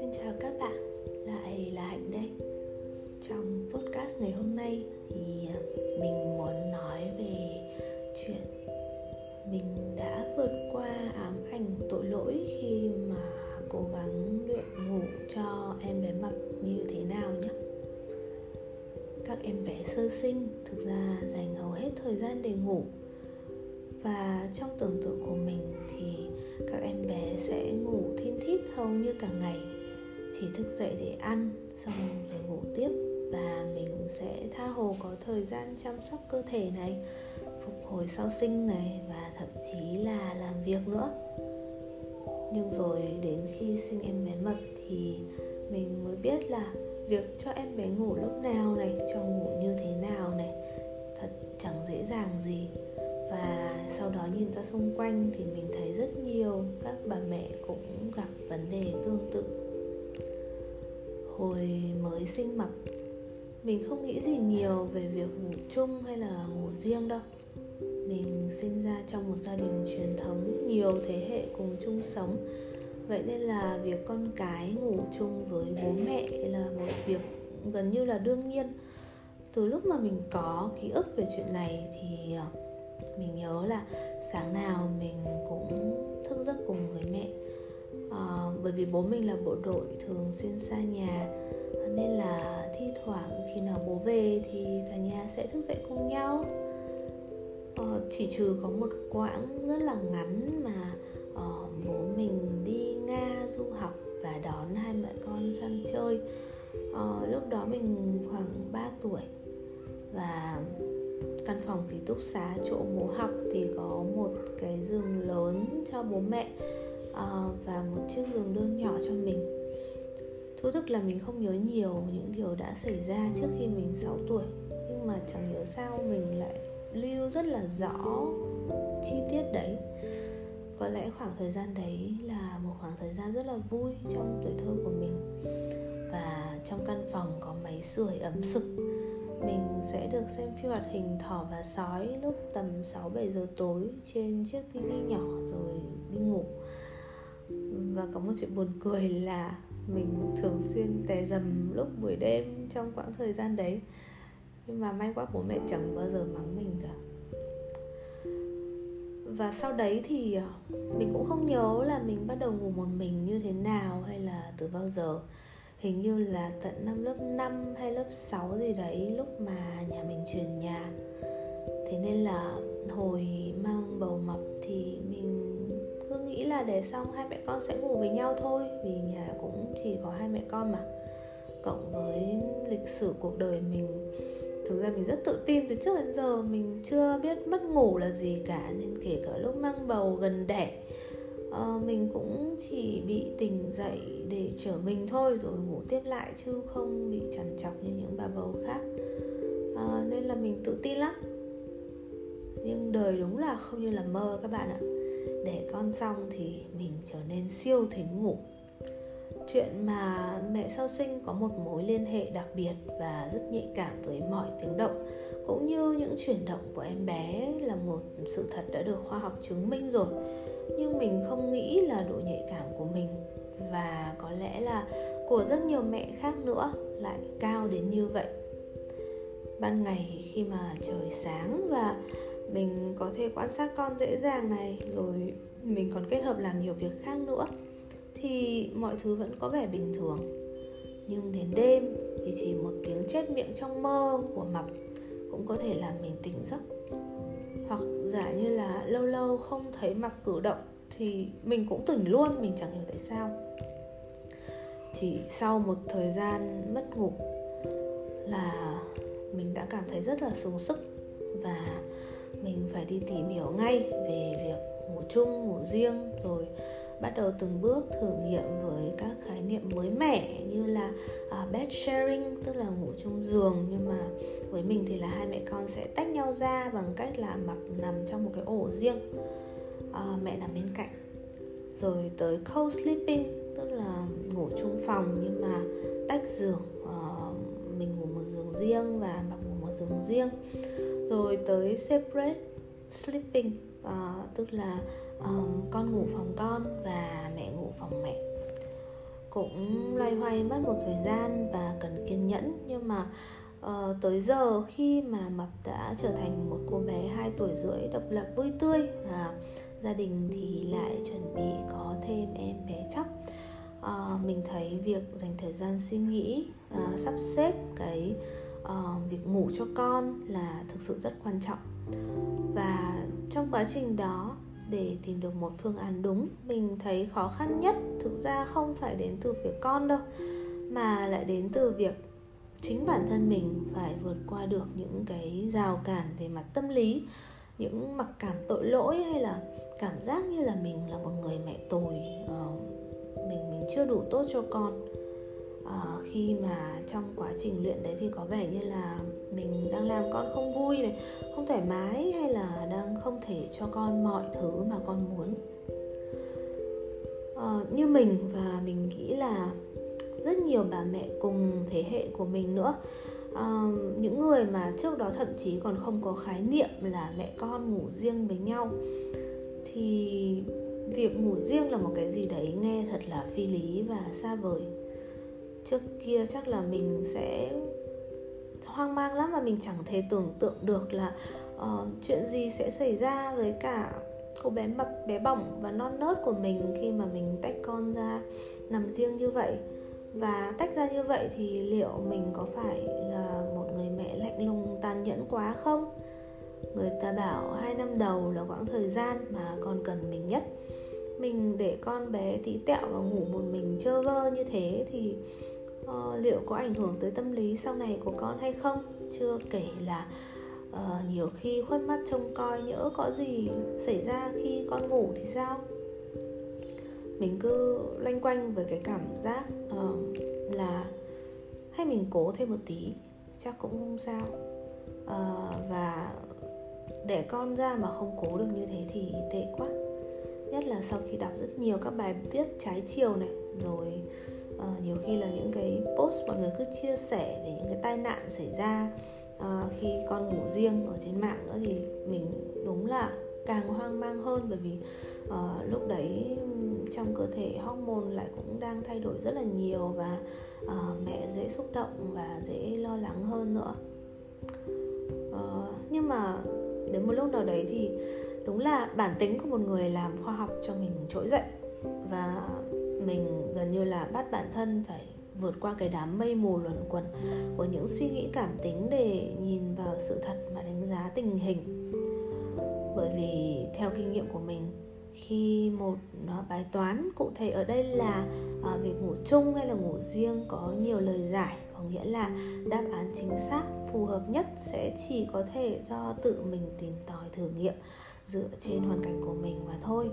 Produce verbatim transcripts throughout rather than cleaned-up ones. Xin chào các bạn, lại là Hạnh đây. Trong podcast ngày hôm nay thì mình muốn nói về chuyện mình đã vượt qua ám ảnh tội lỗi khi mà cố gắng luyện ngủ cho em bé mập như thế nào nhé. Các em bé sơ sinh thực ra dành hầu hết thời gian để ngủ, và trong tưởng tượng của mình thì các em bé sẽ ngủ thiên thít hầu như cả ngày, chỉ thức dậy để ăn xong rồi ngủ tiếp, và mình sẽ tha hồ có thời gian chăm sóc cơ thể này, phục hồi sau sinh này, và thậm chí là làm việc nữa. Nhưng rồi đến khi sinh em bé mập thì mình mới biết là việc cho em bé ngủ lúc nào này, cho ngủ như thế nào này, thật chẳng dễ dàng gì. Và sau đó nhìn ra xung quanh thì mình thấy rất nhiều các bà mẹ cũng gặp vấn đề tương tự. Hồi mới sinh mập, mình không nghĩ gì nhiều về việc ngủ chung hay là ngủ riêng đâu. Mình sinh ra trong một gia đình truyền thống nhiều thế hệ cùng chung sống, vậy nên là việc con cái ngủ chung với bố mẹ là một việc gần như là đương nhiên. Từ lúc mà mình có ký ức về chuyện này thì mình nhớ là sáng nào mình cũng thức giấc cùng với mẹ, à, bởi vì bố mình là bộ đội thường xuyên xa nhà, nên là thi thoảng khi nào bố về thì cả nhà sẽ thức dậy cùng nhau. à, Chỉ trừ có một quãng rất là ngắn mà à, bố mình đi Nga du học và đón hai mẹ con sang chơi. à, Lúc đó mình khoảng ba tuổi, và căn phòng ký túc xá chỗ bố học thì có một cái giường lớn cho bố mẹ à, và một chiếc giường đơn nhỏ cho mình. Thú thực là mình không nhớ nhiều những điều đã xảy ra trước khi mình sáu tuổi, nhưng mà chẳng hiểu sao mình lại lưu rất là rõ chi tiết đấy. Có lẽ khoảng thời gian đấy là một khoảng thời gian rất là vui trong tuổi thơ của mình. Và trong căn phòng có máy sưởi ấm sực, mình sẽ được xem phim hoạt hình Thỏ và Sói lúc tầm sáu bảy giờ tối trên chiếc tivi nhỏ rồi đi ngủ. Và có một chuyện buồn cười là mình thường xuyên té dầm lúc buổi đêm trong quãng thời gian đấy, nhưng mà may quá bố mẹ chẳng bao giờ mắng mình cả. Và sau đấy thì mình cũng không nhớ là mình bắt đầu ngủ một mình như thế nào hay là từ bao giờ. Hình như là tận năm lớp năm hay lớp sáu gì đấy, lúc mà nhà mình chuyển nhà. Thế nên là hồi mang bầu mập thì mình cứ nghĩ là để xong hai mẹ con sẽ ngủ với nhau thôi, vì nhà cũng chỉ có hai mẹ con mà. Cộng với lịch sử cuộc đời mình, thực ra mình rất tự tin, từ trước đến giờ mình chưa biết mất ngủ là gì cả. Nên kể cả lúc mang bầu gần đẻ, Ờ, mình cũng chỉ bị tỉnh dậy để chở mình thôi rồi ngủ tiếp lại, chứ không bị trằn trọc như những bà bầu khác. ờ, Nên là mình tự tin lắm. Nhưng đời đúng là không như là mơ các bạn ạ. Đẻ con xong thì mình trở nên siêu thính ngủ. Chuyện mà mẹ sau sinh có một mối liên hệ đặc biệt và rất nhạy cảm với mọi tiếng động cũng như những chuyển động của em bé, là một sự thật đã được khoa học chứng minh rồi. Nhưng mình không nghĩ là độ nhạy cảm của mình, và có lẽ là của rất nhiều mẹ khác nữa, lại cao đến như vậy. Ban ngày khi mà trời sáng và mình có thể quan sát con dễ dàng này, rồi mình còn kết hợp làm nhiều việc khác nữa, thì mọi thứ vẫn có vẻ bình thường. Nhưng đến đêm thì chỉ một tiếng chép miệng trong mơ của mập cũng có thể làm mình tỉnh giấc. Hoặc giả như là lâu lâu không thấy mập cử động thì mình cũng tỉnh luôn, mình chẳng hiểu tại sao. Chỉ sau một thời gian mất ngủ là mình đã cảm thấy rất là xuống sức, và mình phải đi tìm hiểu ngay về việc ngủ chung, ngủ riêng, rồi bắt đầu từng bước thử nghiệm với các khái niệm mới mẻ như là uh, bed sharing, tức là ngủ chung giường, nhưng mà với mình thì là hai mẹ con sẽ tách nhau ra bằng cách là mập nằm trong một cái ổ riêng, uh, mẹ nằm bên cạnh. Rồi tới co-sleeping, tức là ngủ chung phòng nhưng mà tách giường, uh, mình ngủ một giường riêng và mập ngủ một giường riêng. Rồi tới separate sleeping, à, tức là à, con ngủ phòng con và mẹ ngủ phòng mẹ. Cũng loay hoay mất một thời gian và cần kiên nhẫn, nhưng mà à, tới giờ khi mà Mập đã trở thành một cô bé hai tuổi rưỡi độc lập vui tươi, à, gia đình thì lại chuẩn bị có thêm em bé Chóc. À, mình thấy việc dành thời gian suy nghĩ, à, sắp xếp cái à, việc ngủ cho con là thực sự rất quan trọng. Và trong quá trình đó, để tìm được một phương án đúng, mình thấy khó khăn nhất thực ra không phải đến từ phía con đâu, mà lại đến từ việc chính bản thân mình phải vượt qua được những cái rào cản về mặt tâm lý, những mặc cảm tội lỗi hay là cảm giác như là mình là một người mẹ tồi, mình mình chưa đủ tốt cho con. À, khi mà trong quá trình luyện đấy thì có vẻ như là mình đang làm con không vui này, không thoải mái, hay là đang không thể cho con mọi thứ mà con muốn. À, như mình và mình nghĩ là rất nhiều bà mẹ cùng thế hệ của mình nữa, à, những người mà trước đó thậm chí còn không có khái niệm là mẹ con ngủ riêng với nhau, thì việc ngủ riêng là một cái gì đấy nghe thật là phi lý và xa vời. Trước kia chắc là mình sẽ hoang mang lắm và mình chẳng thể tưởng tượng được là uh, chuyện gì sẽ xảy ra với cả cô bé Mập, bé bỏng và non nớt của mình khi mà mình tách con ra nằm riêng như vậy. Và tách ra như vậy thì liệu mình có phải là một người mẹ lạnh lùng tàn nhẫn quá không? Người ta bảo hai năm đầu là quãng thời gian mà con cần mình nhất. Mình để con bé tí tẹo và ngủ một mình trơ vơ như thế thì uh, liệu có ảnh hưởng tới tâm lý sau này của con hay không? Chưa kể là uh, nhiều khi khuất mắt trông coi, nhỡ có gì xảy ra khi con ngủ thì sao? Mình cứ loanh quanh với cái cảm giác uh, là hay mình cố thêm một tí chắc cũng không sao, uh, và để con ra mà không cố được như thế thì tệ quá. Nhất là sau khi đọc rất nhiều các bài viết trái chiều này, rồi uh, nhiều khi là những cái post mọi người cứ chia sẻ về những cái tai nạn xảy ra uh, khi con ngủ riêng ở trên mạng nữa, thì mình đúng là càng hoang mang hơn. Bởi vì uh, lúc đấy trong cơ thể hormone lại cũng đang thay đổi rất là nhiều, và uh, mẹ dễ xúc động và dễ lo lắng hơn nữa. Uh, nhưng mà đến một lúc nào đấy thì đúng là bản tính của một người làm khoa học cho mình trỗi dậy, và mình gần như là bắt bản thân phải vượt qua cái đám mây mù luẩn quẩn của những suy nghĩ cảm tính để nhìn vào sự thật mà đánh giá tình hình. Bởi vì theo kinh nghiệm của mình, khi một bài toán cụ thể ở đây là việc ngủ chung hay là ngủ riêng có nhiều lời giải, có nghĩa là đáp án chính xác phù hợp nhất sẽ chỉ có thể do tự mình tìm tòi thử nghiệm dựa trên hoàn cảnh của mình mà thôi.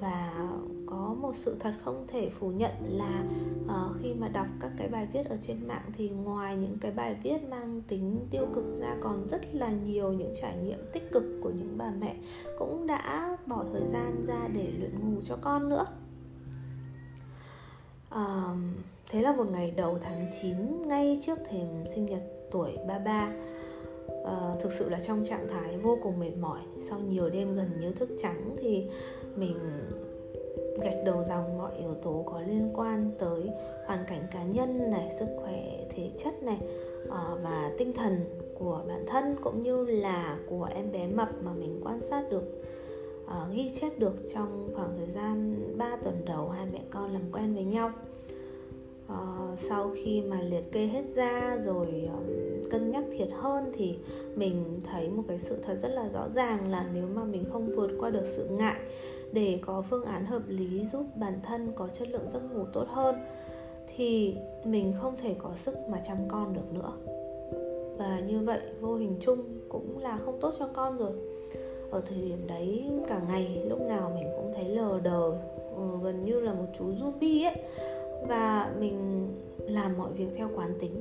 Và có một sự thật không thể phủ nhận là uh, khi mà đọc các cái bài viết ở trên mạng thì ngoài những cái bài viết mang tính tiêu cực ra, còn rất là nhiều những trải nghiệm tích cực của những bà mẹ cũng đã bỏ thời gian ra để luyện ngủ cho con nữa. uh, Thế là một ngày đầu tháng chín, ngay trước thềm sinh nhật tuổi ba ba, Uh, thực sự là trong trạng thái vô cùng mệt mỏi sau nhiều đêm gần như thức trắng, thì mình gạch đầu dòng mọi yếu tố có liên quan tới hoàn cảnh cá nhân này, sức khỏe, thể chất này uh, và tinh thần của bản thân, cũng như là của em bé Mập mà mình quan sát được, uh, ghi chép được trong khoảng thời gian ba tuần đầu hai mẹ con làm quen với nhau. Uh, sau khi mà liệt kê hết ra rồi uh, cân nhắc thiệt hơn thì mình thấy một cái sự thật rất là rõ ràng là nếu mà mình không vượt qua được sự ngại để có phương án hợp lý giúp bản thân có chất lượng giấc ngủ tốt hơn thì mình không thể có sức mà chăm con được nữa. Và như vậy vô hình chung cũng là không tốt cho con rồi. Ở thời điểm đấy cả ngày lúc nào mình cũng thấy lờ đờ, gần như là một chú zombie ấy, và mình làm mọi việc theo quán tính.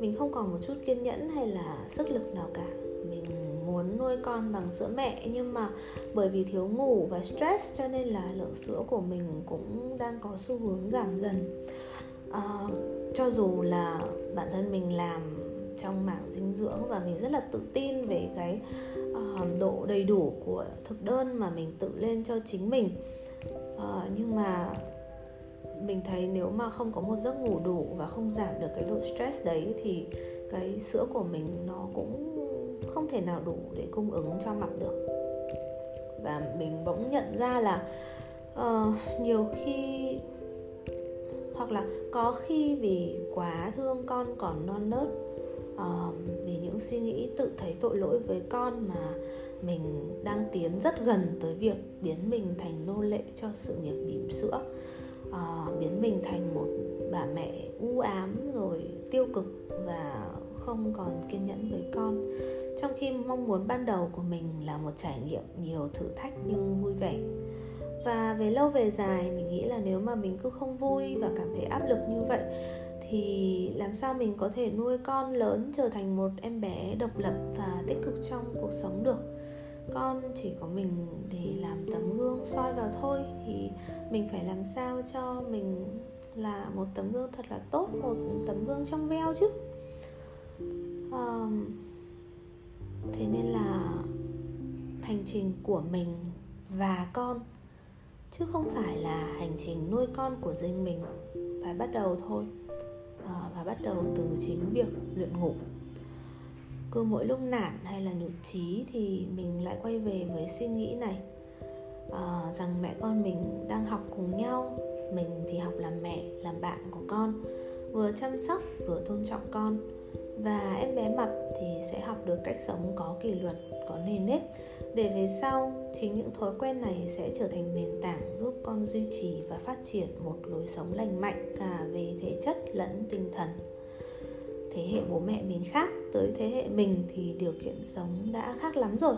Mình không còn một chút kiên nhẫn hay là sức lực nào cả. Mình muốn nuôi con bằng sữa mẹ, nhưng mà bởi vì thiếu ngủ và stress cho nên là lượng sữa của mình cũng đang có xu hướng giảm dần. à, Cho dù là bản thân mình làm trong mảng dinh dưỡng và mình rất là tự tin về cái uh, độ đầy đủ của thực đơn mà mình tự lên cho chính mình. uh, Nhưng mà mình thấy nếu mà không có một giấc ngủ đủ và không giảm được cái độ stress đấy thì cái sữa của mình nó cũng không thể nào đủ để cung ứng cho mặt được. Và mình bỗng nhận ra là uh, nhiều khi, hoặc là có khi vì quá thương con còn non nớt, uh, vì những suy nghĩ tự thấy tội lỗi với con mà mình đang tiến rất gần tới việc biến mình thành nô lệ cho sự nghiệp bỉm sữa, uh, biến mình thành một bà mẹ u ám rồi tiêu cực và không còn kiên nhẫn với con, trong khi mong muốn ban đầu của mình là một trải nghiệm nhiều thử thách nhưng vui vẻ. Và về lâu về dài, mình nghĩ là nếu mà mình cứ không vui và cảm thấy áp lực như vậy thì làm sao mình có thể nuôi con lớn trở thành một em bé độc lập và tích cực trong cuộc sống được. Con chỉ có mình để làm tấm gương soi vào thôi, thì mình phải làm sao cho mình là một tấm gương thật là tốt, một tấm gương trong veo chứ. à, Thế nên là hành trình của mình và con, chứ không phải là hành trình nuôi con của riêng mình, phải bắt đầu thôi. à, Và bắt đầu từ chính việc luyện ngủ. Cứ mỗi lúc nản hay là nhụt chí thì mình lại quay về với suy nghĩ này, à, rằng mẹ con mình đang học cùng nhau. Mình thì học làm mẹ, làm bạn của con, vừa chăm sóc vừa tôn trọng con. Và em bé mập thì sẽ học được cách sống có kỷ luật, có nề nếp, để về sau chính những thói quen này sẽ trở thành nền tảng giúp con duy trì và phát triển một lối sống lành mạnh cả về thể chất lẫn tinh thần. Thế hệ bố mẹ mình khác tới thế hệ mình thì điều kiện sống đã khác lắm rồi,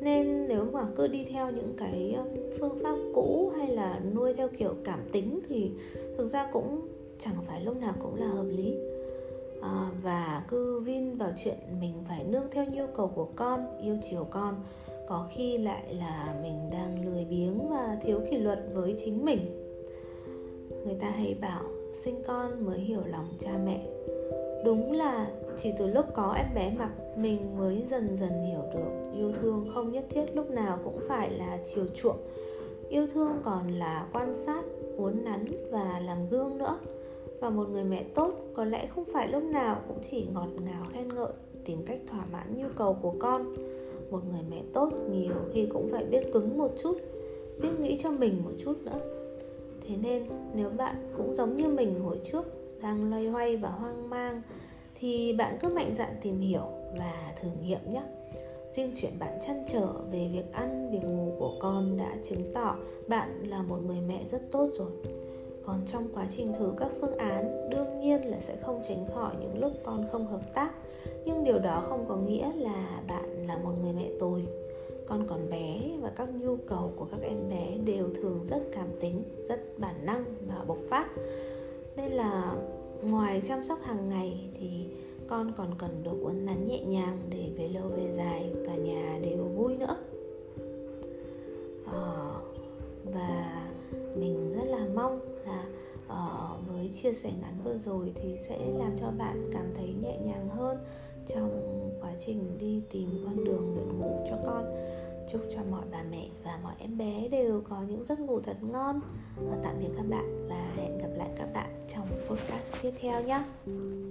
nên nếu mà cứ đi theo những cái phương pháp cũ hay là nuôi theo kiểu cảm tính thì thực ra cũng chẳng phải lúc nào cũng là hợp lý. À, và cứ vin vào chuyện mình phải nương theo nhu cầu của con, yêu chiều con, có khi lại là mình đang lười biếng và thiếu kỷ luật với chính mình. Người ta hay bảo sinh con mới hiểu lòng cha mẹ. Đúng là chỉ từ lúc có em bé mập mình mới dần dần hiểu được yêu thương không nhất thiết lúc nào cũng phải là chiều chuộng. Yêu thương còn là quan sát, uốn nắn và làm gương nữa. Và một người mẹ tốt có lẽ không phải lúc nào cũng chỉ ngọt ngào khen ngợi, tìm cách thỏa mãn nhu cầu của con. Một người mẹ tốt nhiều khi cũng phải biết cứng một chút, biết nghĩ cho mình một chút nữa. Thế nên nếu bạn cũng giống như mình hồi trước, đang loay hoay và hoang mang, thì bạn cứ mạnh dạn tìm hiểu và thử nghiệm nhé. Riêng chuyện bạn trăn trở về việc ăn, việc ngủ của con đã chứng tỏ bạn là một người mẹ rất tốt rồi. Còn trong quá trình thử các phương án, đương nhiên là sẽ không tránh khỏi những lúc con không hợp tác, nhưng điều đó không có nghĩa là bạn là một người mẹ tồi. Con còn bé và các nhu cầu của các em bé đều thường rất cảm tính, rất bản năng và bộc phát. Nên là ngoài chăm sóc hàng ngày thì con còn cần được uốn nắn nhẹ nhàng để về lâu về dài cả nhà đều vui nữa. à, Và mình rất là mong là uh, với chia sẻ ngắn vừa rồi thì sẽ làm cho bạn cảm thấy nhẹ nhàng hơn trong quá trình đi tìm con đường luyện ngủ cho con. Chúc cho mọi bà mẹ và mọi em bé đều có những giấc ngủ thật ngon. Tạm biệt các bạn và hẹn gặp lại các bạn trong podcast tiếp theo nhé.